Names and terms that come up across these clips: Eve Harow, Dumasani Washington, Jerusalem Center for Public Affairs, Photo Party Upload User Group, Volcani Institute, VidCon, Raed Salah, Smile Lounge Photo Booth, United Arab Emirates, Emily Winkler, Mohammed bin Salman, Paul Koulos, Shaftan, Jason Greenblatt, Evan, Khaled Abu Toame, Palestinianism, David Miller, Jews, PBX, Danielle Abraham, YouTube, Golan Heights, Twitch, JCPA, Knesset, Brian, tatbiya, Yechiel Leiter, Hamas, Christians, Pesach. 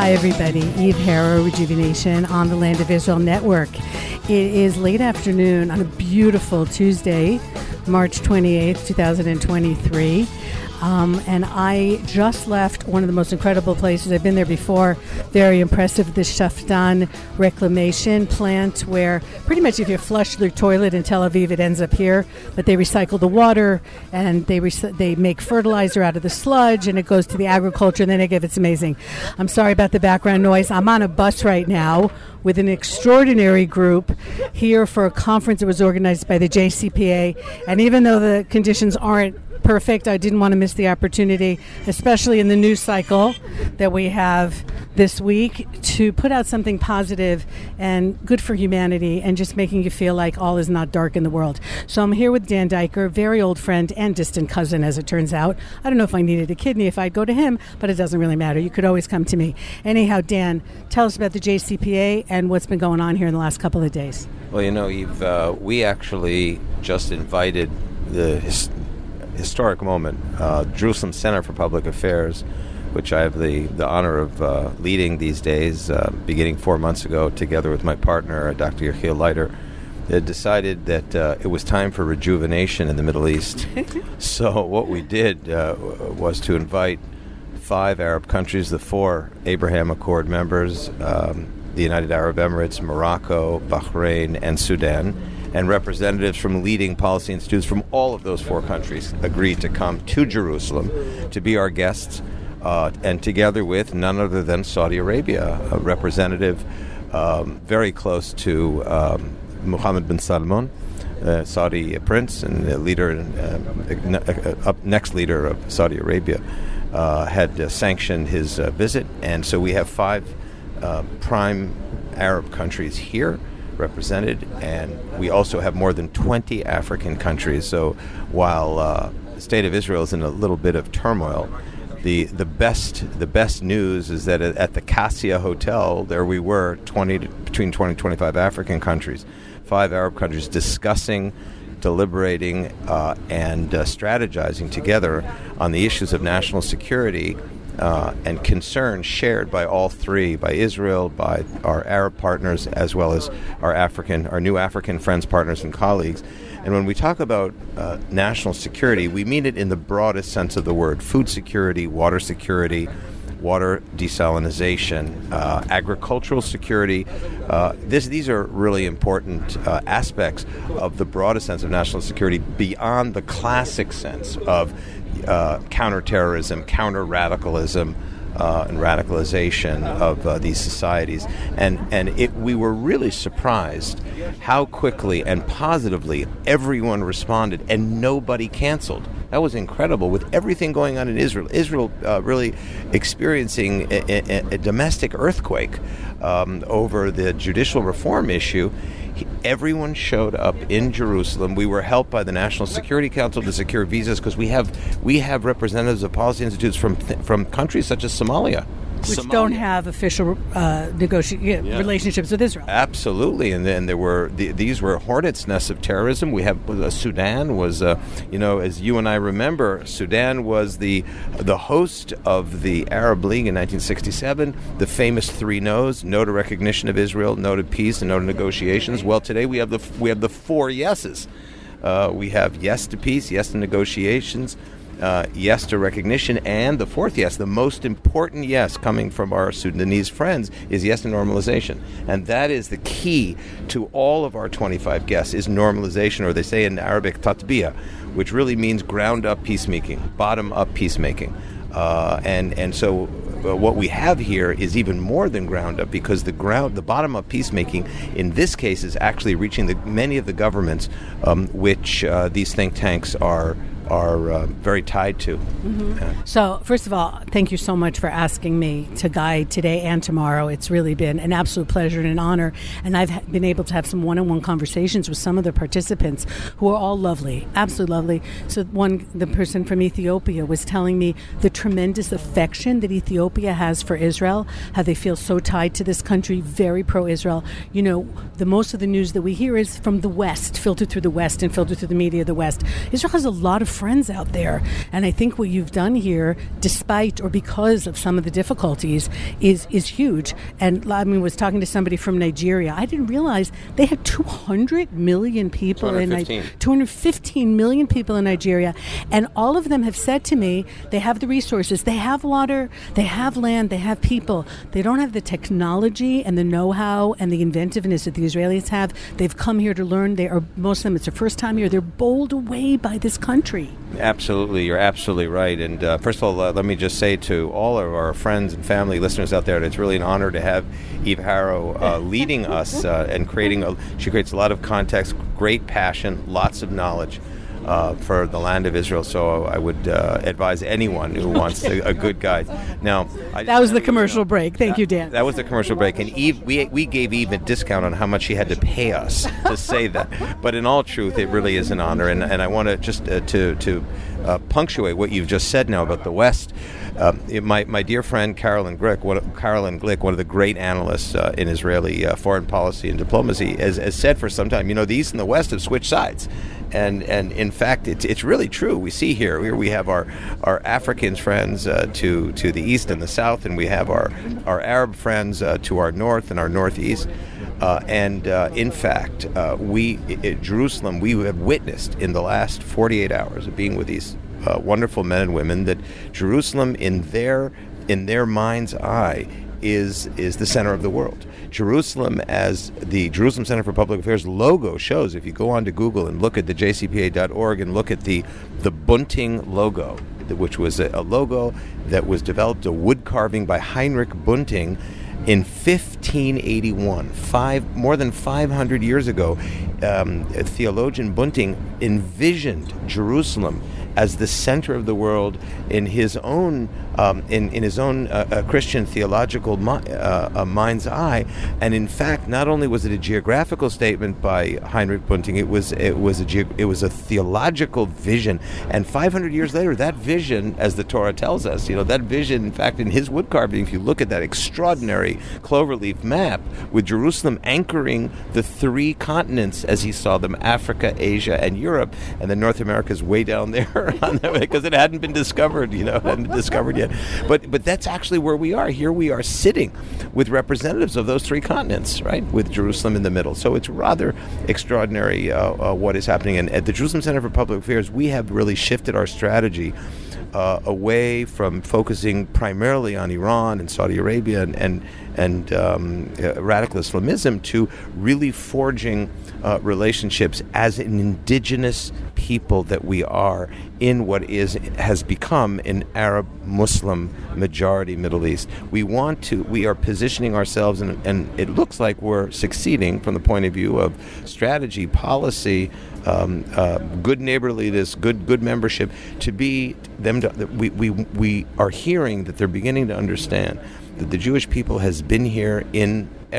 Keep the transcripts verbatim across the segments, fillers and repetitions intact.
Hi, everybody. Eve Harow, Rejuvenation on the Land of Israel Network. It is late afternoon on a beautiful Tuesday, March twenty-eighth, two thousand twenty-three. Um, and I just left one of the most incredible places. I've been there before. Very impressive, the Shaftan reclamation plant, where pretty much if you flush the toilet in Tel Aviv, it ends up here. But they recycle the water, and they re- they make fertilizer out of the sludge, and it goes to the agriculture, and then they give it's amazing. I'm sorry about the background noise. I'm on a bus right now with an extraordinary group here for a conference that was organized by the J C P A. And even though the conditions aren't perfect, I didn't want to miss the opportunity, especially in the news cycle that we have this week, to put out something positive and good for humanity and just making you feel like all is not dark in the world. So I'm here with Dan Diker, very old friend and distant cousin, as it turns out. I don't know if I needed a kidney if I'd go to him, but it doesn't really matter. You could always come to me. Anyhow, Dan, tell us about the J C P A and what's been going on here in the last couple of days. Well, you know, Eve, uh, we actually just invited the his- historic moment, uh, Jerusalem Center for Public Affairs, which I have the, the honor of uh, leading these days, uh, beginning four months ago, together with my partner, Doctor Yechiel Leiter. They decided that uh, it was time for rejuvenation in the Middle East. So what we did uh, was to invite five Arab countries, the four Abraham Accord members, um, the United Arab Emirates, Morocco, Bahrain, and Sudan, and representatives from leading policy institutes from all of those four countries agreed to come to Jerusalem to be our guests, uh, and together with none other than Saudi Arabia, a representative um, very close to um, Mohammed bin Salman, uh, Saudi prince and leader, uh, up next leader of Saudi Arabia, uh, had uh, sanctioned his uh, visit. And so we have five uh, prime Arab countries here represented, and we also have more than twenty African countries. So while uh, the state of Israel is in a little bit of turmoil, the the best the best news is that at the Cassia Hotel, there we were, twenty between twenty and twenty-five African countries, five Arab countries, discussing, deliberating, uh, and uh, strategizing together on the issues of national security Uh, and concerns shared by all three, by Israel, by our Arab partners, as well as our African, our new African friends, partners, and colleagues. And when we talk about uh, national security, we mean it in the broadest sense of the word: food security, water security, water desalinization, uh, agricultural security. Uh, this, these are really important uh, aspects of the broadest sense of national security, beyond the classic sense of Uh, counterterrorism, counter-radicalism, uh, and radicalization of uh, these societies. And and it, we were really surprised how quickly and positively everyone responded, and nobody canceled. That was incredible. With everything going on in Israel, Israel uh, really experiencing a, a, a domestic earthquake um, over the judicial reform issue, everyone showed up in Jerusalem. We were helped by the National Security Council to secure visas, because we have we have representatives of policy institutes from th- from countries such as Somalia, which Somalia. don't have official uh, negoti- yeah, yeah. relationships with Israel. Absolutely, and then there were the, these were hornets' nests of terrorism. We have uh, Sudan was, uh, you know, as you and I remember, Sudan was the the host of the Arab League in nineteen sixty-seven. The famous three no's: no to recognition of Israel, no to peace, and no to negotiations. Well, today we have the we have the four yeses. Uh, we have yes to peace, yes to negotiations, Uh, yes to recognition, and the fourth yes, the most important yes coming from our Sudanese friends, is yes to normalization. And that is the key to all of our twenty-five guests, is normalization, or they say in Arabic, tatbiya, which really means ground-up peacemaking, bottom-up peacemaking. Uh, and, and so uh, what we have here is even more than ground-up, because the ground, the bottom-up peacemaking in this case is actually reaching the, many of the governments um, which uh, these think tanks are are uh, very tied to. Mm-hmm. Yeah. So, first of all, thank you so much for asking me to guide today and tomorrow. It's really been an absolute pleasure and an honor, and I've been able to have some one-on-one conversations with some of the participants, who are all lovely, absolutely lovely. So one, the person from Ethiopia was telling me the tremendous affection that Ethiopia has for Israel, how they feel so tied to this country, very pro-Israel. You know, the most of the news that we hear is from the West, filtered through the West and filtered through the media of the West. Israel has a lot of friends out there. And I think what you've done here, despite or because of some of the difficulties, is is huge. And I mean, was talking to somebody from Nigeria. I didn't realize they had two hundred million people in Nigeria. two hundred fifteen million people in Nigeria. And all of them have said to me, they have the resources, they have water, they have land, they have people. They don't have the technology and the know-how and the inventiveness that the Israelis have. They've come here to learn. They are, most of them, it's their first time here. They're bowled away by this country. Absolutely. You're absolutely right. And uh, first of all, uh, let me just say to all of our friends and family listeners out there, that it's really an honor to have Eve Harow uh, leading us uh, and creating, a, she creates a lot of context, great passion, lots of knowledge uh, for the land of Israel. So I would uh, advise anyone who wants a, a good guide. Now, I that was the commercial break. Thank that, you, Dan. That was the commercial break. And Eve, we we gave Eve a discount on how much she had to pay us to say that. But in all truth, it really is an honor. And and I want to just uh, to to uh, punctuate what you've just said now about the West. Uh, my my dear friend Carolyn Glick, one of, Carolyn Glick, one of the great analysts uh, in Israeli uh, foreign policy and diplomacy, has, has said for some time, you know, the East and the West have switched sides. And and in fact, it's it's really true. We see here, here we have our, our African friends uh, to, to the East and the South, and we have our, our Arab friends uh, to our North and our Northeast. Uh, and uh, in fact, uh, we in Jerusalem, we have witnessed in the last forty-eight hours of being with these Uh, wonderful men and women, that Jerusalem, in their in their mind's eye, is is the center of the world. Jerusalem, as the Jerusalem Center for Public Affairs logo shows, if you go on to Google and look at the J C P A dot org and look at the the Bunting logo, which was a, a logo that was developed, a wood carving by Heinrich Bunting in fifteen eighty-one, five more than five hundred years ago. Um, theologian Bunting envisioned Jerusalem as the center of the world in his own um, in, in his own uh, uh, Christian theological mi- uh, uh, mind's eye. And in fact, not only was it a geographical statement by Heinrich Bunting, it was it was a ge- it was a theological vision. And five hundred years later, that vision, as the Torah tells us, you know, that vision, in fact, in his wood carving, if you look at that extraordinary cloverleaf map with Jerusalem anchoring the three continents as he saw them, Africa, Asia, and Europe, and then North America's way down there. Because it hadn't been discovered, you know, it hadn't been discovered yet. But but that's actually where we are. Here we are sitting with representatives of those three continents, right, with Jerusalem in the middle. So it's rather extraordinary uh, uh, what is happening. And at the Jerusalem Center for Public Affairs, we have really shifted our strategy uh, away from focusing primarily on Iran and Saudi Arabia and, and, and um, uh, radical Islamism to really forging uh, relationships as an indigenous people that we are in what is has become an Arab Muslim majority Middle East. We want to, we are positioning ourselves, and, and it looks like we're succeeding from the point of view of strategy, policy, um, uh, good neighborliness, good good membership. To be them, to, we we we are hearing that they're beginning to understand that the Jewish people has been here in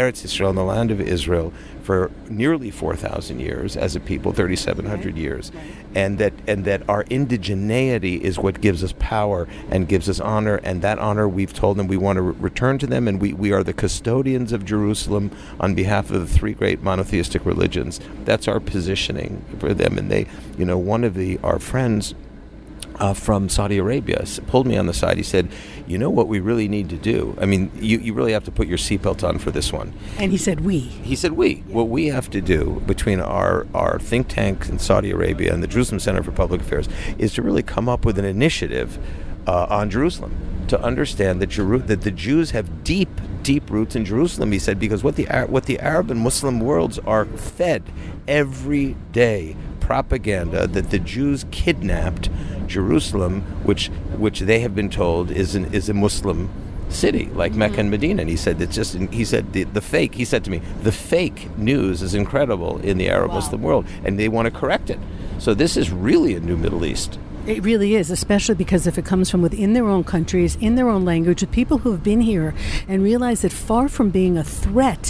Eretz Israel, in the land of Israel, for nearly four thousand years as a people, thirty-seven hundred years, and that and that our indigeneity is what gives us power and gives us honor, and that honor we've told them we want to re- return to them, and we, we are the custodians of Jerusalem on behalf of the three great monotheistic religions. That's our positioning for them, and they, you know, one of the our friends Uh, from Saudi Arabia pulled me on the side. He said, you know what we really need to do? I mean, you, you really have to put your seatbelt on for this one. And he said we. He said we. Yeah. What we have to do between our, our think tank in Saudi Arabia and the Jerusalem Center for Public Affairs is to really come up with an initiative uh, on Jerusalem, to understand that, Jeru- that the Jews have deep, deep roots in Jerusalem, he said, because what the what the Arab and Muslim worlds are fed every day, propaganda that the Jews kidnapped Jerusalem, which which they have been told is an, is a Muslim city, like mm-hmm. Mecca and Medina. And he said it's just. He said the, the fake. He said to me, the fake news is incredible in the Arab wow. Muslim world, and they want to correct it. So this is really a new Middle East. It really is, especially because if it comes from within their own countries, in their own language, with people who have been here and realize that far from being a threat,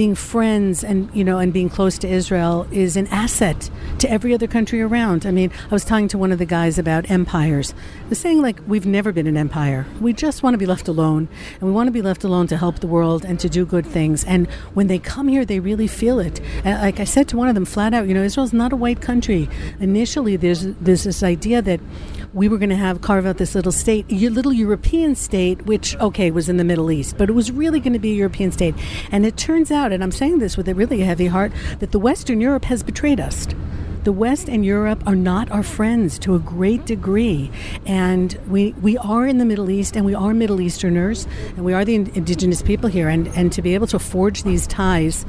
being friends and, you know, and being close to Israel is an asset to every other country around. I mean, I was talking to one of the guys about empires. I was saying, like, we've never been an empire. We just want to be left alone, and we want to be left alone to help the world and to do good things. And when they come here, they really feel it. And like I said to one of them flat out, you know, Israel's not a white country. Initially, there's, there's this idea that that we were going to have carve out this little state, your little European state, which, okay, was in the Middle East, but it was really going to be a European state. And it turns out, and I'm saying this with a really heavy heart, that the Western Europe has betrayed us. The West and Europe are not our friends to a great degree, and we we are in the Middle East, and we are Middle Easterners, and we are the indigenous people here, and, and to be able to forge these ties,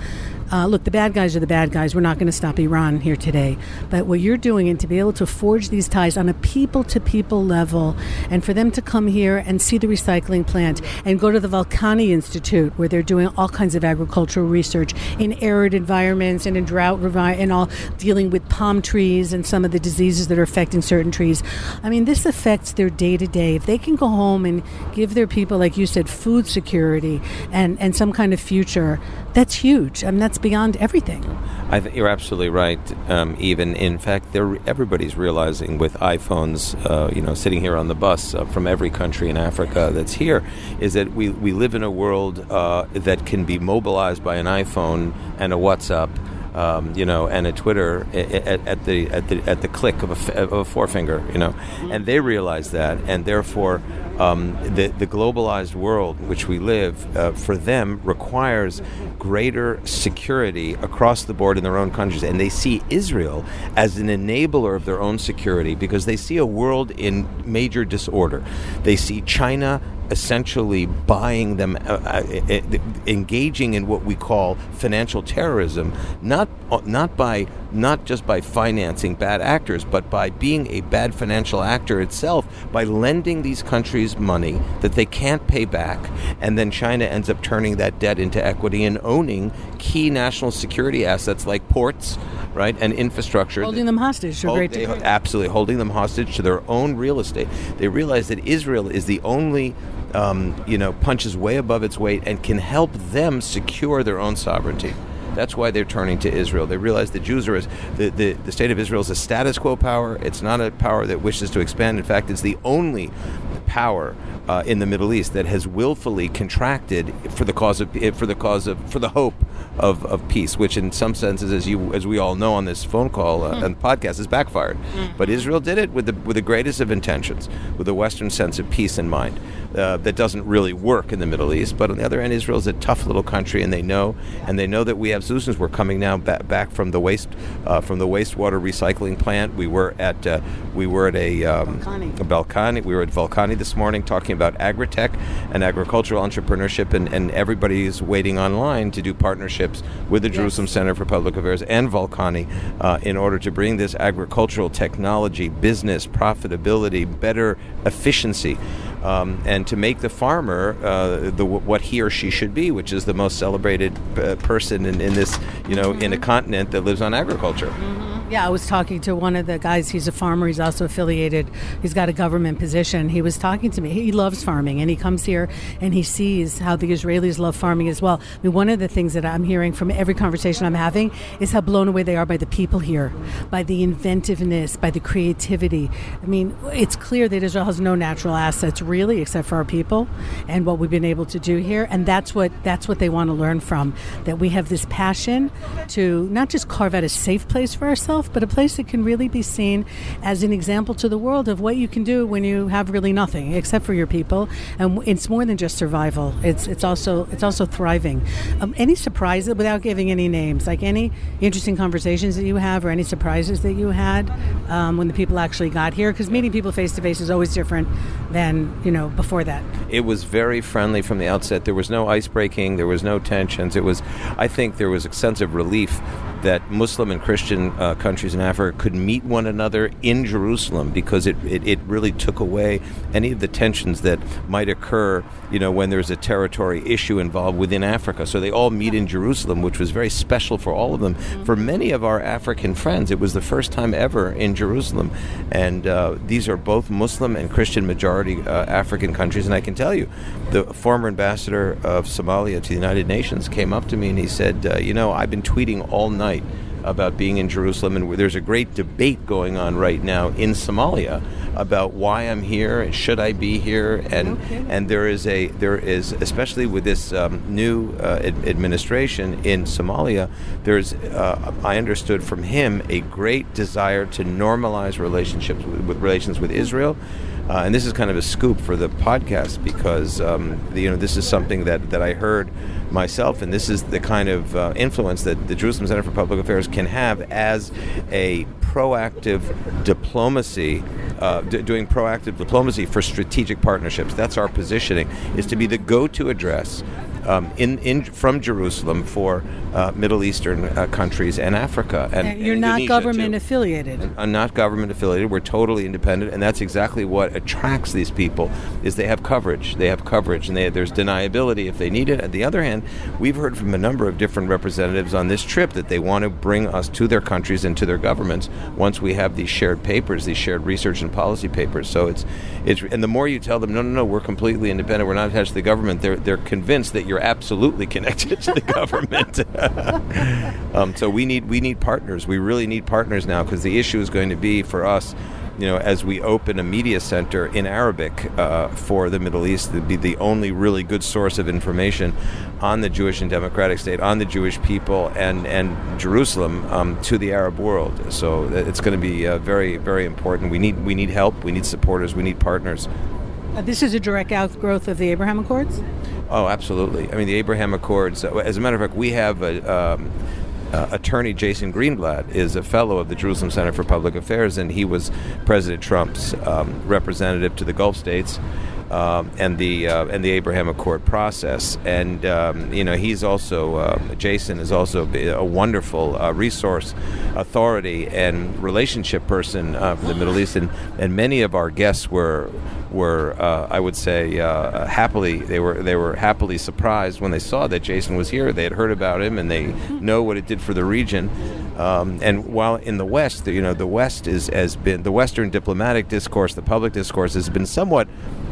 uh, look, the bad guys are the bad guys. We're not going to stop Iran here today, but what you're doing, and to be able to forge these ties on a people-to-people level, and for them to come here and see the recycling plant, and go to the Volcani Institute, where they're doing all kinds of agricultural research in arid environments and in drought, and all dealing with palm trees and some of the diseases that are affecting certain trees. I mean, this affects their day-to-day. If they can go home and give their people, like you said, food security and, and some kind of future, that's huge. I mean, that's beyond everything. I th- you're absolutely right, um, even. In fact, they're, everybody's realizing with iPhones, uh, you know, sitting here on the bus uh, from every country in Africa that's here, is that we, we live in a world uh, that can be mobilized by an iPhone and a WhatsApp, Um, you know, and a Twitter at, at the at the at the click of a, f- of a forefinger, you know, and they realize that, and therefore, um, the the globalized world in which we live, uh, for them requires greater security across the board in their own countries, and they see Israel as an enabler of their own security because they see a world in major disorder. They see China essentially buying them, uh, uh, engaging in what we call financial terrorism, not not by not just by financing bad actors, but by being a bad financial actor itself, by lending these countries money that they can't pay back, and then China ends up turning that debt into equity and owning key national security assets like ports, right, and infrastructure. Holding them hostage to a great degree. Absolutely, holding them hostage to their own real estate. They realize that Israel is the only Um, you know, punches way above its weight and can help them secure their own sovereignty. That's why they're turning to Israel. They realize the Jews are the, the, the state of Israel is a status quo power. It's not a power that wishes to expand. In fact, it's the only power uh, in the Middle East that has willfully contracted for the cause of for the cause of for the hope of, of peace, which in some senses, as you as we all know on this phone call uh, mm. and podcast, has backfired. Mm. But Israel did it with the with the greatest of intentions, with a Western sense of peace in mind. Uh, that doesn't really work in the Middle East. But on the other hand, Israel is a tough little country, and they know, and they know that we have solutions. We're coming now ba- back from the waste uh, from the wastewater recycling plant. We were at uh, we were at a, um, Balkani. a Balkani. We were at Volcani this morning talking about agri-tech and agricultural entrepreneurship, and, and everybody is waiting online to do partnerships with the yes. Jerusalem Center for Public Affairs and Volcani uh, in order to bring this agricultural technology, business, profitability, better efficiency. Um, and to make the farmer uh, the what he or she should be, which is the most celebrated uh, person in, in this, you know, mm-hmm. in a continent that lives on agriculture. Mm-hmm. Yeah, I was talking to one of the guys. He's a farmer. He's also affiliated. He's got a government position. He was talking to me. He loves farming, and he comes here, and he sees how the Israelis love farming as well. I mean, one of the things that I'm hearing from every conversation I'm having is how blown away they are by the people here, by the inventiveness, by the creativity. I mean, it's clear that Israel has no natural assets, really, except for our people and what we've been able to do here, and that's what that's what they want to learn from, that we have this passion to not just carve out a safe place for ourselves, but a place that can really be seen as an example to the world of what you can do when you have really nothing except for your people. And it's more than just survival, it's it's also it's also thriving. Um, any surprises, without giving any names, like any interesting conversations that you have or any surprises that you had um, when the people actually got here, because meeting people face to face is always different than, you know, before that? It was very friendly from the outset. There was no ice breaking. There was no tensions. It was, I think there was a sense of relief that Muslim and Christian uh, countries in Africa could meet one another in Jerusalem, because it, it, it really took away any of the tensions that might occur, you know, when there's a territory issue involved within Africa. So they all meet in Jerusalem, which was very special for all of them. Mm-hmm. For many of our African friends, it was the first time ever in Jerusalem. And uh, these are both Muslim and Christian majority uh, African countries. And I can tell you, the former ambassador of Somalia to the United Nations came up to me and he said, uh, you know, I've been tweeting all night about being in Jerusalem, and there's a great debate going on right now in Somalia about why I'm here and should I be here, and okay. and there is a there is especially with this um, new uh, ad- administration in Somalia, there's uh, I understood from him a great desire to normalize relationships with, with relations with Israel. Uh, and this is kind of a scoop for the podcast because, um, you know, this is something that, that I heard myself, and this is the kind of uh, influence that the Jerusalem Center for Public Affairs can have as a proactive diplomacy, uh, d- doing proactive diplomacy for strategic partnerships. That's our positioning, is to be the go-to address Um, in, in from Jerusalem for uh, Middle Eastern uh, countries and Africa. And, and you're and not Indonesia government too. affiliated. And, I'm not government affiliated. We're totally independent, and that's exactly what attracts these people, is they have coverage. They have coverage, and they, there's deniability if they need it. On the other hand, we've heard from a number of different representatives on this trip that they want to bring us to their countries and to their governments once we have these shared papers, these shared research and policy papers. So it's it's and the more you tell them, no, no, no, we're completely independent, we're not attached to the government, they're they're convinced that you're absolutely connected to the government. um, so we need we need partners. We really need partners now, because the issue is going to be for us, you know, as we open a media center in Arabic uh, for the Middle East, it'd be the only really good source of information on the Jewish and democratic state, on the Jewish people, and and Jerusalem um, to the Arab world. So it's going to be uh, very very important. We need we need help. We need supporters. We need partners. Uh, this is a direct outgrowth of the Abraham Accords? Oh, absolutely. I mean, the Abraham Accords, as a matter of fact, we have a, um, uh, attorney Jason Greenblatt is a fellow of the Jerusalem Center for Public Affairs, and he was President Trump's um, representative to the Gulf states um, and the uh, and the Abraham Accord process. And, um, you know, he's also, uh, Jason is also a wonderful uh, resource, authority, and relationship person uh, for the Middle East. And, and many of our guests were... were uh, I would say uh, happily they were they were happily surprised when they saw that Jason was here. They had heard about him, and they know what it did for the region. Um, and while in the West, you know, the West is has been the Western diplomatic discourse, the public discourse has been somewhat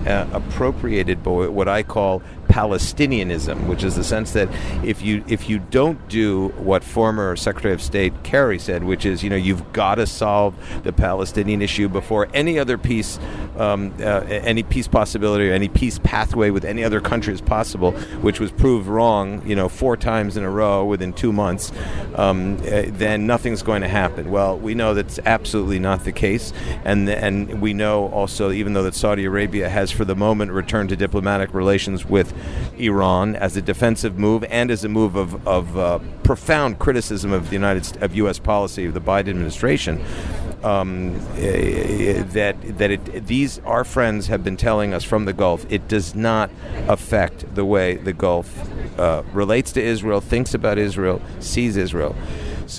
uh, appropriated by what I call Palestinianism, which is the sense that if you if you don't do what former Secretary of State Kerry said, which is, you know, you've got to solve the Palestinian issue before any other peace. Um, uh, any peace possibility or any peace pathway with any other country is possible, which was proved wrong, you know, four times in a row within two months, um, then nothing's going to happen. Well, we know that's absolutely not the case, and and we know also, even though that Saudi Arabia has for the moment returned to diplomatic relations with Iran as a defensive move and as a move of, of uh, profound criticism of the United of U S policy of the Biden administration, Um, that that it, these our friends have been telling us from the Gulf, it does not affect the way the Gulf uh, relates to Israel, thinks about Israel, sees Israel.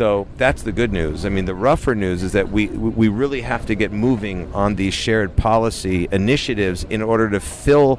So that's the good news. I mean, the rougher news is that we we really have to get moving on these shared policy initiatives in order to fill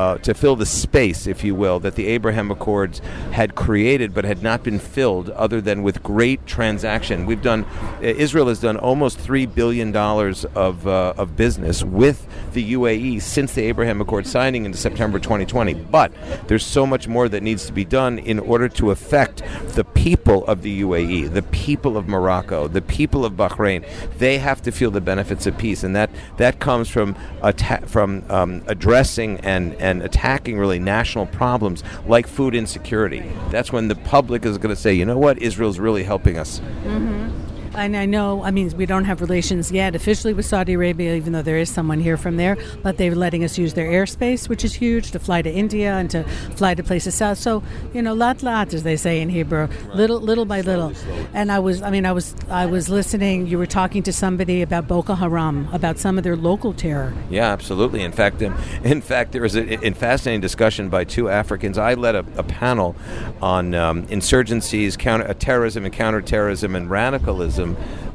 uh, to fill the space, if you will, that the Abraham Accords had created but had not been filled, other than with great transaction. We've done Israel has done almost three billion dollars of uh, of business with the U A E since the Abraham Accord signing in September twenty twenty. But there's so much more that needs to be done in order to affect the people of the U A E. The people of Morocco, the people of Bahrain, they have to feel the benefits of peace, and that, that comes from atta- from um, addressing and, and attacking really national problems like food insecurity. That's when the public is going to say, you know what, Israel's really helping us. Mm-hmm. And I know, I mean, we don't have relations yet officially with Saudi Arabia, even though there is someone here from there, but they're letting us use their airspace, which is huge, to fly to India and to fly to places south. So, you know, lat lat, as they say in Hebrew, right. little little by slowly, little. Slowly. And I was, I mean, I was, I was listening. You were talking to somebody about Boko Haram, about some of their local terror. Yeah, absolutely. In fact, in, in fact, there was a, a fascinating discussion by two Africans. I led a, a panel on um, insurgencies, counter terrorism, and counterterrorism, and radicalism.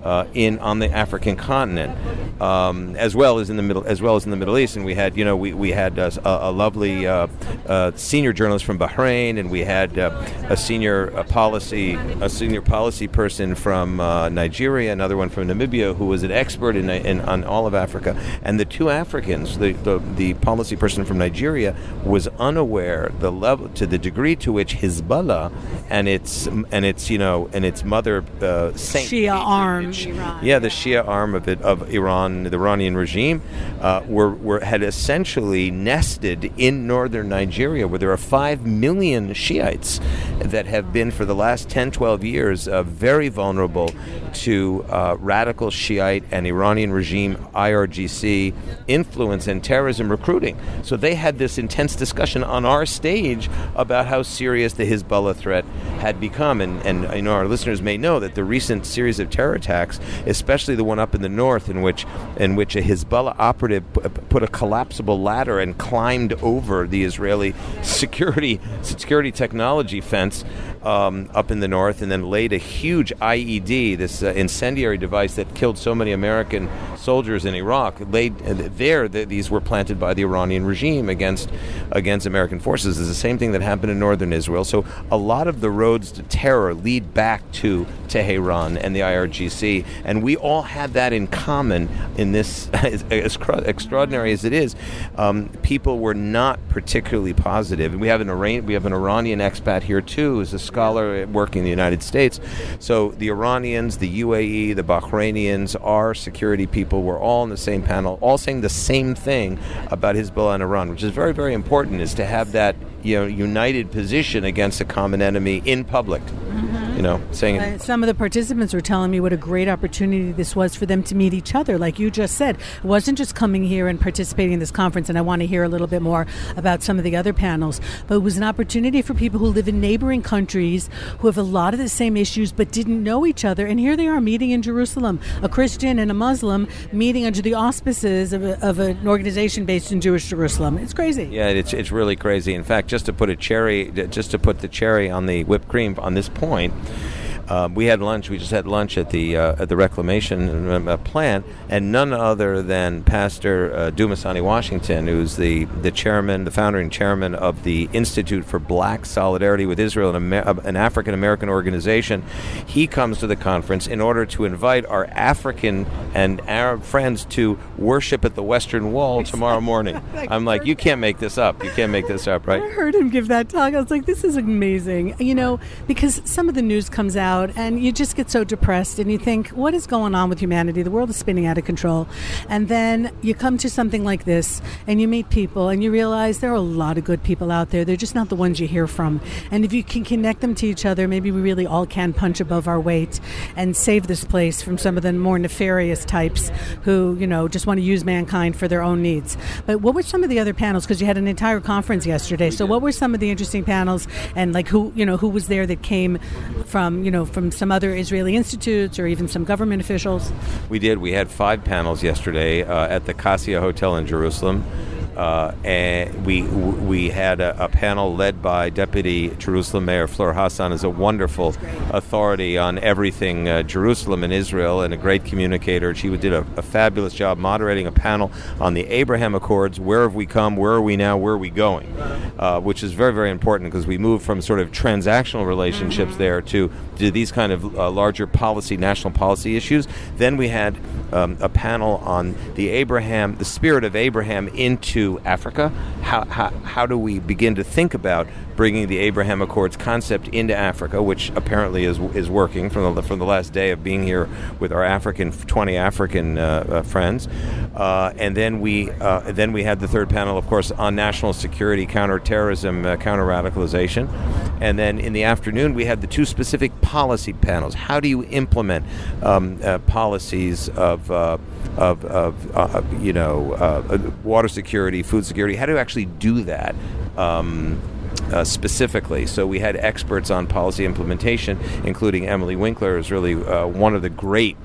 uh, in on the African continent, um, as well as in the middle, as well as in the Middle East. And we had, you know, we we had uh, a lovely uh, uh, senior journalist from Bahrain, and we had uh, a senior a policy a senior policy person from uh, Nigeria, another one from Namibia, who was an expert in, in on all of Africa. And the two Africans, the the, the policy person from Nigeria was unaware the level to the degree to which Hezbollah and its and its you know and its mother uh, Saint Shia arm, yeah, the Shia arm of it of Iran, the Iranian regime, uh, were were had essentially nested in northern Nigeria, where there are five million Shiites that have been for the last ten, twelve years uh, very vulnerable to uh, radical Shiite and Iranian regime I R G C influence and terrorism recruiting. So they had this intense discussion on our stage about how serious the Hezbollah threat had become. And, and you know, our listeners may know that the recent series of terror attacks, especially the one up in the north in which in which a Hezbollah operative put a collapsible ladder and climbed over the Israeli security security technology fence um, up in the north, and then laid a huge I E D, this uh, incendiary device that killed so many American soldiers in Iraq, laid uh, there. The, these were planted by the Iranian regime against against American forces. It's the same thing that happened in northern Israel. So a lot of the roads to terror lead back to Tehran and the I R G C, and we all had that in common. In this, as, as extraordinary as it is, um, people were not particularly positive. And we have an Iran- we have an Iranian expat here too, who's a scholar working in the United States. So the Iranians, the U A E, the Bahrainians, our security people were all in the same panel, all saying the same thing about Hezbollah and Iran, which is very, very important, is to have that, you know, united position against a common enemy in public. Mm-hmm. You know, saying uh, some of the participants were telling me what a great opportunity this was for them to meet each other. Like you just said, it wasn't just coming here and participating in this conference, and I want to hear a little bit more about some of the other panels, but it was an opportunity for people who live in neighboring countries who have a lot of the same issues but didn't know each other, and here they are meeting in Jerusalem, a Christian and a Muslim meeting under the auspices of, a, of an organization based in Jewish Jerusalem. It's crazy. Yeah, it's it's really crazy. In fact, just to put a cherry, just to put the cherry on the whipped cream on this point, um, we had lunch. We just had lunch at the uh, at the reclamation uh, plant, and none other than Pastor uh, Dumasani Washington, who's the, the chairman, the founder and chairman of the Institute for Black Solidarity with Israel, an, Amer- an African American organization. He comes to the conference in order to invite our African and Arab friends to worship at the Western Wall tomorrow morning. I'm like, you can't make this up. You can't make this up, right? I heard him give that talk. I was like, this is amazing. You know, because some of the news comes out and you just get so depressed and you think, what is going on with humanity? The world is spinning out of control. And then you come to something like this and you meet people and you realize there are a lot of good people out there. They're just not the ones you hear from. And if you can connect them to each other, maybe we really all can punch above our weight and save this place from some of the more nefarious types who, you know, just want to use mankind for their own needs. But what were some of the other panels? Because you had an entire conference yesterday. So what were some of the interesting panels, and like who, you know, who was there that came from, you know, from some other Israeli institutes or even some government officials? We did. We had five panels yesterday uh, at the Cassia Hotel in Jerusalem. Uh, and we we had a, a panel led by Deputy Jerusalem Mayor Fleur Hassan, is a wonderful authority on everything uh, Jerusalem and Israel, and a great communicator. She did a, a fabulous job moderating a panel on the Abraham Accords. Where have we come? Where are we now? Where are we going? Uh, which is very, very important, because we moved from sort of transactional relationships there to, to these kind of uh, larger policy, national policy issues. Then we had um, a panel on the Abraham, the spirit of Abraham into Africa. How, how how do we begin to think about bringing the Abraham Accords concept into Africa, which apparently is is working from the from the last day of being here with our African twenty African uh, uh, friends, uh, and then we uh, then we had the third panel, of course, on national security, counterterrorism, uh, counter radicalization, and then in the afternoon we had the two specific policy panels. How do you implement um, uh, policies of uh, of, of uh, you know uh, water security, food security? How do you actually do that? Um, Uh, specifically. So we had experts on policy implementation, including Emily Winkler, who's really uh, one of the great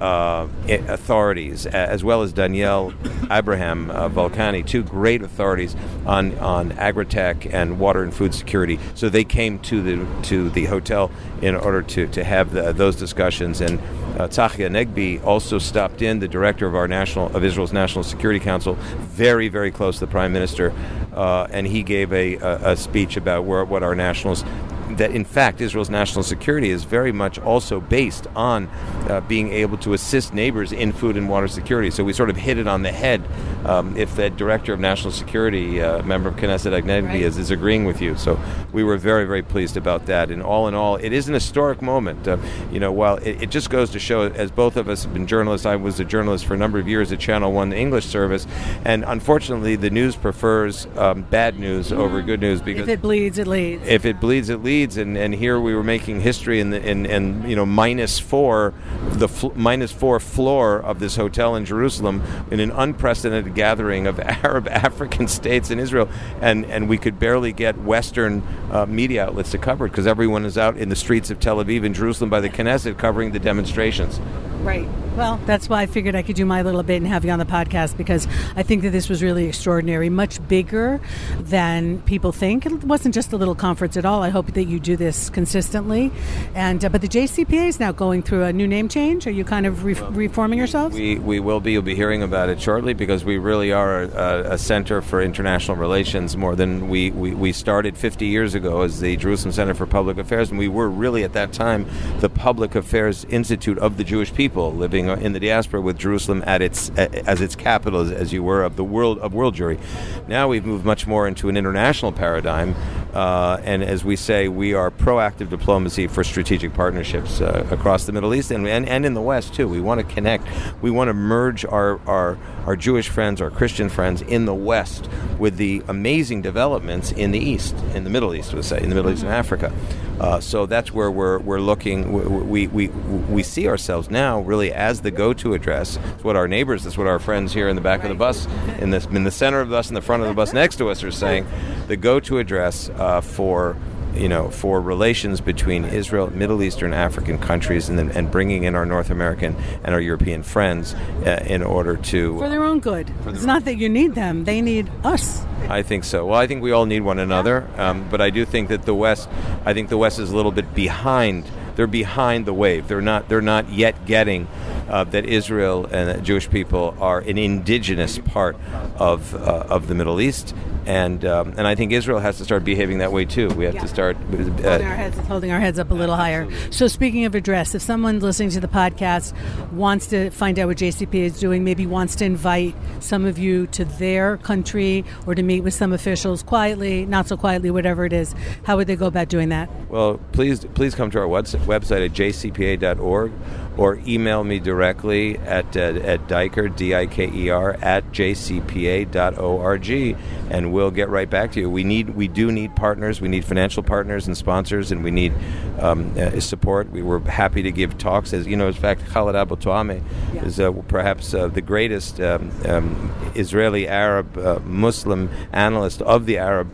uh, authorities, as well as Danielle Abraham uh, Volcani, two great authorities on, on agri-tech and water and food security. So they came to the to the hotel in order to, to have the, those discussions, and Uh, Tzachi Hanegbi also stopped in, the director of our national of Israel's National Security Council, very, very close to the prime minister, uh, and he gave a, a, a speech about where, what our nationals, that in fact Israel's national security is very much also based on uh, being able to assist neighbors in food and water security. So we sort of hit it on the head um, if the director of national security, uh, member of Knesset Agnetby, right. is, is agreeing with you. So we were very, very pleased about that. And all in all, it is an historic moment. Uh, you know, while it, it just goes to show, as both of us have been journalists, I was a journalist for a number of years at Channel One, the English service, and unfortunately the news prefers um, bad news mm-hmm. over good news. Because if it bleeds, it leads. If it bleeds, it leads. And, and here we were making history in the in, in you know minus four, the fl- minus four floor of this hotel in Jerusalem in an unprecedented gathering of Arab African states in Israel, and and we could barely get Western uh, media outlets to cover it because everyone is out in the streets of Tel Aviv and Jerusalem by the Knesset covering the demonstrations. Right. Well, that's why I figured I could do my little bit and have you on the podcast, because I think that this was really extraordinary, much bigger than people think. It wasn't just a little conference at all. I hope that you do this consistently. And uh, but the J C P A is now going through a new name change. Are you kind of re- reforming yourselves? We, we will be. You'll be hearing about it shortly, because we really are a, a center for international relations more than we, we, we started fifty years ago as the Jerusalem Center for Public Affairs. And we were really at that time the Public Affairs Institute of the Jewish people living in the diaspora, with Jerusalem at its as its capital, as you were, of the world of world Jewry. Now we've moved much more into an international paradigm, uh, and as we say, we are proactive diplomacy for strategic partnerships uh, across the Middle East and, and and in the West too. We want to connect. We want to merge our our our Jewish friends, our Christian friends in the West, with the amazing developments in the East, in the Middle East, we say, in the Middle East and Africa. Uh, so that's where we're we're looking. We we we see ourselves now really as the go-to address. It's what our neighbors, it's what our friends here in the back right. of the bus, in this in the center of the bus, in the front of the bus next to us are saying, the go-to address uh, for you know for relations between Israel, Middle Eastern, African countries, and then, and bringing in our North American and our European friends uh, in order to for their own good. Their it's own. Not that you need them; they need us. I think so. Well, I think we all need one another, um, but I do think that the West, I think the West is a little bit behind. They're behind the wave. They're not. They're not yet getting uh, that Israel and uh, Jewish people are an indigenous part of uh, of the Middle East, and um, and I think Israel has to start behaving that way too. We have yeah. to start uh, holding, our heads, holding our heads up a little higher. Absolutely. So speaking of address, if someone listening to the podcast wants to find out what J C P A is doing, maybe wants to invite some of you to their country or to meet with some officials quietly, not so quietly, whatever it is, how would they go about doing that? Well, please please come to our website. website at j c p a dot org, or email me directly at uh, at Diker, D I K E R, at j c p a dot org, and we'll get right back to you. We need, we do need partners. We need financial partners and sponsors, and we need um, uh, support. We were happy to give talks. As you know, in fact, Khaled Abu Toame yeah. is uh, perhaps uh, the greatest um, um, Israeli Arab uh, Muslim analyst of the Arab.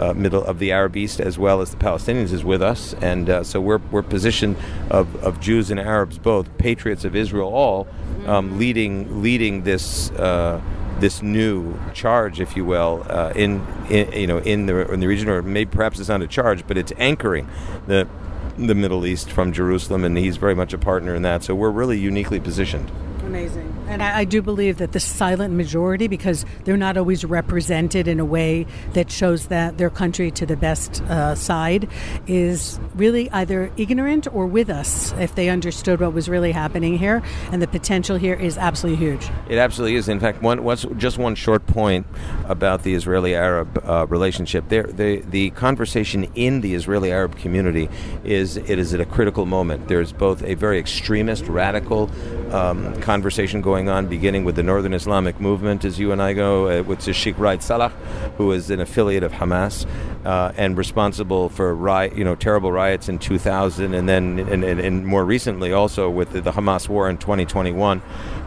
Uh, middle of the Arab East, as well as the Palestinians, is with us, and uh, so we're we're positioned of, of Jews and Arabs, both patriots of Israel, all um, leading leading this uh, this new charge, if you will, uh, in, in you know in the in the region, or maybe perhaps it's not a charge, but it's anchoring the the Middle East from Jerusalem, and he's very much a partner in that. So we're really uniquely positioned. Amazing. And I, I do believe that the silent majority, because they're not always represented in a way that shows that their country to the best uh, side, is really either ignorant or with us if they understood what was really happening here. And the potential here is absolutely huge. It absolutely is. In fact, one what's just one short point about the Israeli-Arab uh, relationship. There, the, the conversation in the Israeli-Arab community is it is at a critical moment. There's both a very extremist, radical um, conversation. Conversation going on, beginning with the Northern Islamic Movement, as you and I go, uh, which is Sheikh Raed Salah, who is an affiliate of Hamas uh, and responsible for riot, you know, terrible riots in two thousand, and then and, and, and more recently also with the, the Hamas war in twenty twenty-one,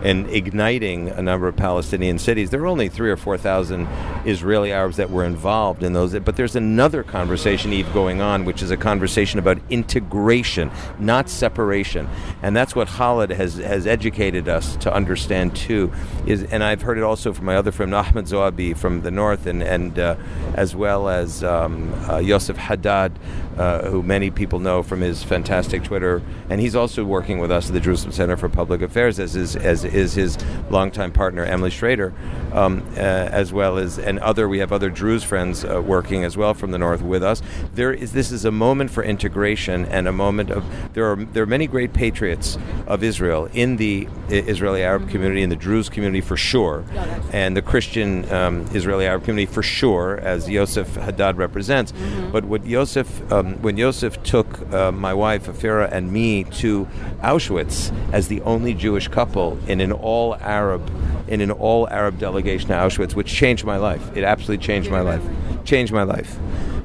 and igniting a number of Palestinian cities. There were only three or four thousand Israeli Arabs that were involved in those. But there's another conversation, Eve, going on, which is a conversation about integration, not separation, and that's what Khaled has has educated us. us to understand too is, and I've heard it also from my other friend Ahmed Zawabi from the north, and and uh, as well as um, uh, Yosef Haddad, uh, who many people know from his fantastic Twitter, and he's also working with us at the Jerusalem Center for Public Affairs, as is as is his longtime partner Emily Schrader, um, uh, as well as and other we have other Druze friends uh, working as well from the north with us. There is this is a moment for integration and a moment of there are there are many great patriots of Israel in the Israeli Arab community, in the Druze community for sure, and the Christian um, Israeli Arab community for sure, as Yosef Haddad represents. Mm-hmm. But what Yosef, um, when Yosef took uh, my wife, Afira, and me to Auschwitz as the only Jewish couple in an all-Arab in an all-Arab delegation to Auschwitz, which changed my life. It absolutely changed my life. Changed my life.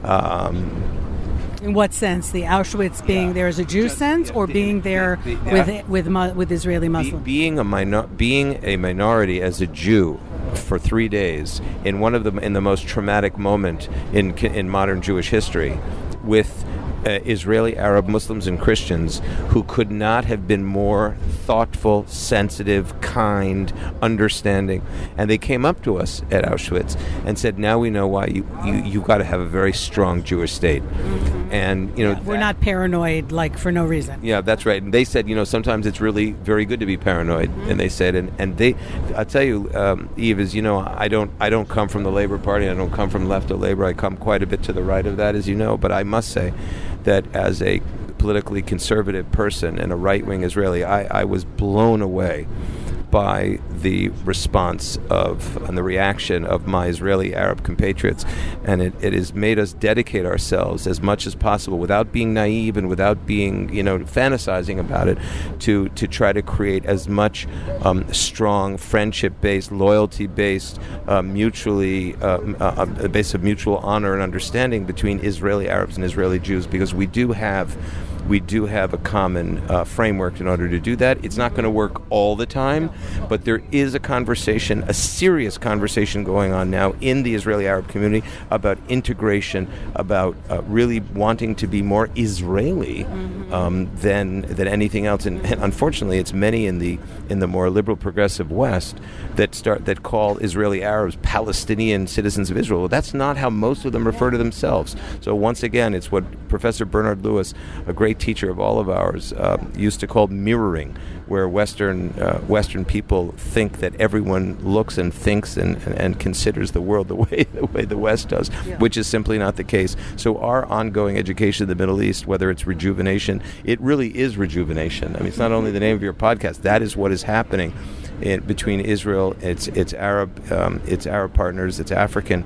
Um, In what sense? The Auschwitz being yeah. there as a Jew Just, sense, or the, being there the, the, with, yeah. with with with Israeli Muslims? Be, being a minor, being a minority as a Jew for three days in one of the in the most traumatic moment in in modern Jewish history, with Uh, Israeli Arab Muslims and Christians who could not have been more thoughtful, sensitive, kind, understanding. And they came up to us at Auschwitz and said, now we know why you, you, you've got to have a very strong Jewish state. Mm-hmm. And, you know, yeah, we're that, not paranoid, like, for no reason. Yeah, that's right. And they said, you know, sometimes it's really very good to be paranoid. Mm-hmm. And they said, and, and they, I'll tell you, um, Eve, is, you know, I don't, I don't come from the Labor Party. I don't come from left of Labor. I come quite a bit to the right of that, as you know. But I must say that as a politically conservative person and a right-wing Israeli, I, I was blown away by the response of and the reaction of my Israeli Arab compatriots. And it, it has made us dedicate ourselves as much as possible, without being naive and without being, you know, fantasizing about it, to, to try to create as much um, strong friendship-based, loyalty-based, uh, mutually, uh, uh, a base of mutual honor and understanding between Israeli Arabs and Israeli Jews, because we do have We do have a common uh, framework in order to do that. It's not going to work all the time, but there is a conversation, a serious conversation going on now in the Israeli Arab community about integration, about uh, really wanting to be more Israeli um, than than anything else. And, and unfortunately, it's many in the in the more liberal, progressive West that start that call Israeli Arabs Palestinian citizens of Israel. Well, that's not how most of them refer to themselves. So once again, it's what Professor Bernard Lewis, a great teacher of all of ours, uh, used to call mirroring, where Western uh, Western people think that everyone looks and thinks and, and, and considers the world the way the way the West does, yeah. which is simply not the case. So our ongoing education in the Middle East, whether it's rejuvenation, it really is rejuvenation. I mean, it's not only the name of your podcast. That is what is happening in, between Israel, its its Arab um, its Arab partners, its African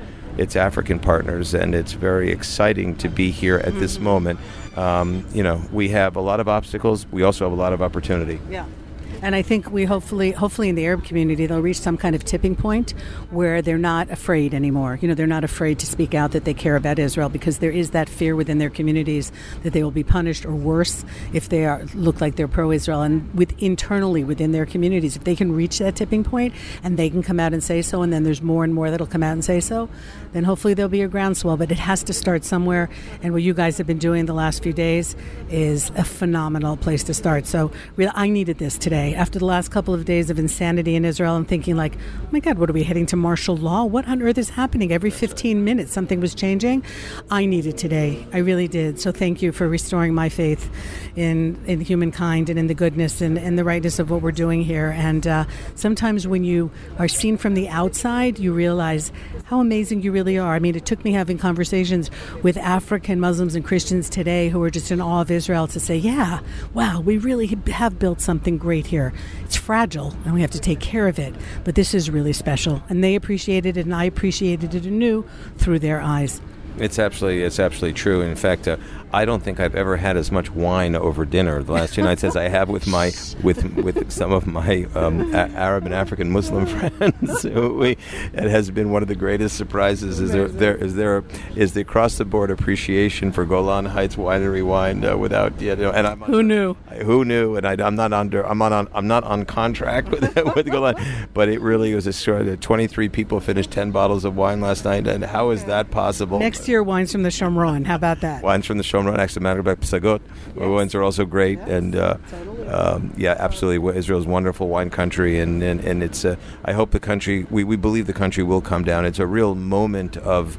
its African partners, and it's very exciting to be here at mm-hmm. this moment. Um, you know, we have a lot of obstacles. We also have a lot of opportunity. Yeah. And I think we hopefully, hopefully in the Arab community, they'll reach some kind of tipping point where they're not afraid anymore. You know, they're not afraid to speak out that they care about Israel, because there is that fear within their communities that they will be punished, or worse, if they are, look like they're pro-Israel. And with internally within their communities, if they can reach that tipping point and they can come out and say so, and then there's more and more that'll come out and say so, then hopefully there'll be a groundswell. But it has to start somewhere. And what you guys have been doing the last few days is a phenomenal place to start. So really, I needed this today. After the last couple of days of insanity in Israel, I'm thinking, like, oh my God, what are we heading to martial law? What on earth is happening? Every fifteen minutes something was changing. I needed today. I really did. So thank you for restoring my faith in, in humankind and in the goodness and, and the rightness of what we're doing here. And uh, sometimes when you are seen from the outside, you realize how amazing you really are. I mean, it took me having conversations with African Muslims and Christians today who are just in awe of Israel to say, yeah, wow, we really have built something great here. It's fragile, and we have to take care of it. But this is really special, and they appreciated it, and I appreciated it anew through their eyes. It's absolutely, it's absolutely true. In fact, uh, I don't think I've ever had as much wine over dinner the last two nights as I have with my, with with some of my um, a- Arab and African Muslim friends. we, it has been one of the greatest surprises. Is there, there is there is the across the board appreciation for Golan Heights winery wine uh, without you know? And I'm who knew? I, who knew? And I, I'm not under I'm not on I'm not on contract with with Golan, but it really was a story that twenty-three people finished ten bottles of wine last night. And how is that possible? Next year, wines from the Shomron. How about that? Wines from the Shomron, Axel Mandelberg, Psagot. Yes. Wines are also great. Yes, and uh, totally. um, yeah, absolutely. Israel's wonderful wine country, and and, and it's. Uh, I hope the country. We, we believe the country will come down. It's a real moment of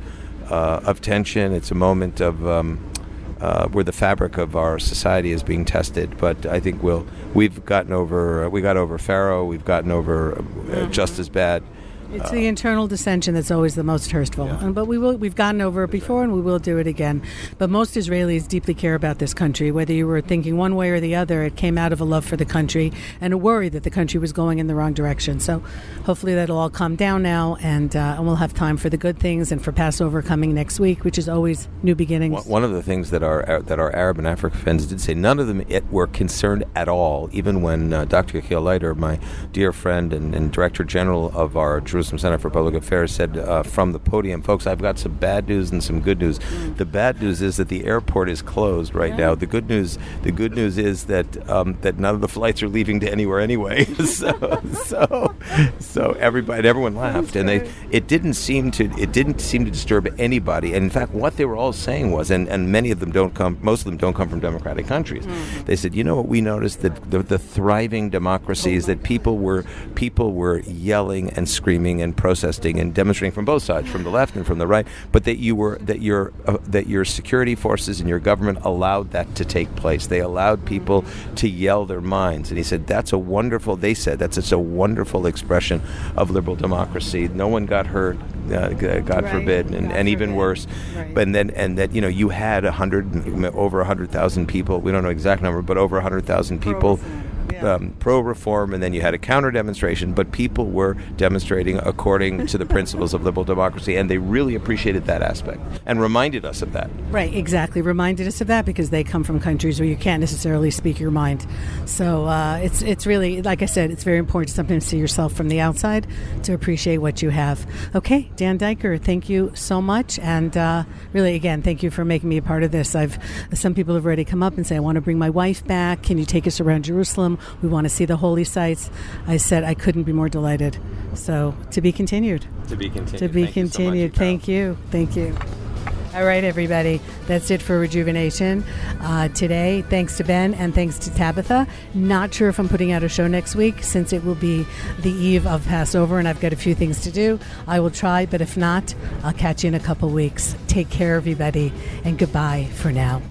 uh, of tension. It's a moment of um, uh, where the fabric of our society is being tested. But I think we'll we've gotten over. Uh, we got over Pharaoh. We've gotten over uh, mm-hmm. just as bad. It's the internal dissension that's always the most hurtful. Yeah. And, but we will, we've gotten over it before, and we will do it again. But most Israelis deeply care about this country. Whether you were thinking one way or the other, it came out of a love for the country and a worry that the country was going in the wrong direction. So hopefully that'll all calm down now, and, uh, and we'll have time for the good things and for Passover coming next week, which is always new beginnings. One of the things that our, that our Arab and African friends did say, none of them were concerned at all, even when uh, Doctor Yechiel Leiter, my dear friend and, and Director General of our Jerusalem Jerusalem Center for Public Affairs, said uh, from the podium, folks, I've got some bad news and some good news. Mm. The bad news is that the airport is closed right yeah. now. The good news, the good news is that um, that none of the flights are leaving to anywhere anyway. so, so, so everybody, everyone laughed, and they it didn't seem to it didn't seem to disturb anybody. And in fact, what they were all saying was, and, and many of them don't come, most of them don't come from democratic countries. Mm. They said, you know what we noticed that the, the thriving democracies, oh that people were people were yelling and screaming and protesting and demonstrating from both sides, from the left and from the right, but that you were that your uh, that your security forces and your government allowed that to take place. They allowed people to yell their minds. And he said that's a wonderful. They said that's it's a wonderful expression of liberal democracy. No one got hurt, uh, God right. forbid, and, God and forbid. even worse. Right. But and then and that you know you had a hundred over a hundred thousand people. We don't know the exact number, but over a hundred thousand people. Yeah. Um, pro-reform, and then you had a counter-demonstration, but people were demonstrating according to the principles of liberal democracy, and they really appreciated that aspect and reminded us of that. Right, exactly. Reminded us of that because they come from countries where you can't necessarily speak your mind. So uh, it's it's really, like I said, it's very important to sometimes see yourself from the outside to appreciate what you have. Okay, Dan Diker, thank you so much, and uh, really, again, thank you for making me a part of this. I've some people have already come up and say, I want to bring my wife back. Can you take us around Jerusalem? We want to see the holy sites. I said I couldn't be more delighted. So to be continued. To be continued. To be Thank continued. You so much, Thank you. Thank you. All right, everybody. That's it for Rejuvenation uh, today. Thanks to Ben and thanks to Tabitha. Not sure if I'm putting out a show next week since it will be the eve of Passover and I've got a few things to do. I will try, but if not, I'll catch you in a couple weeks. Take care, everybody, and goodbye for now.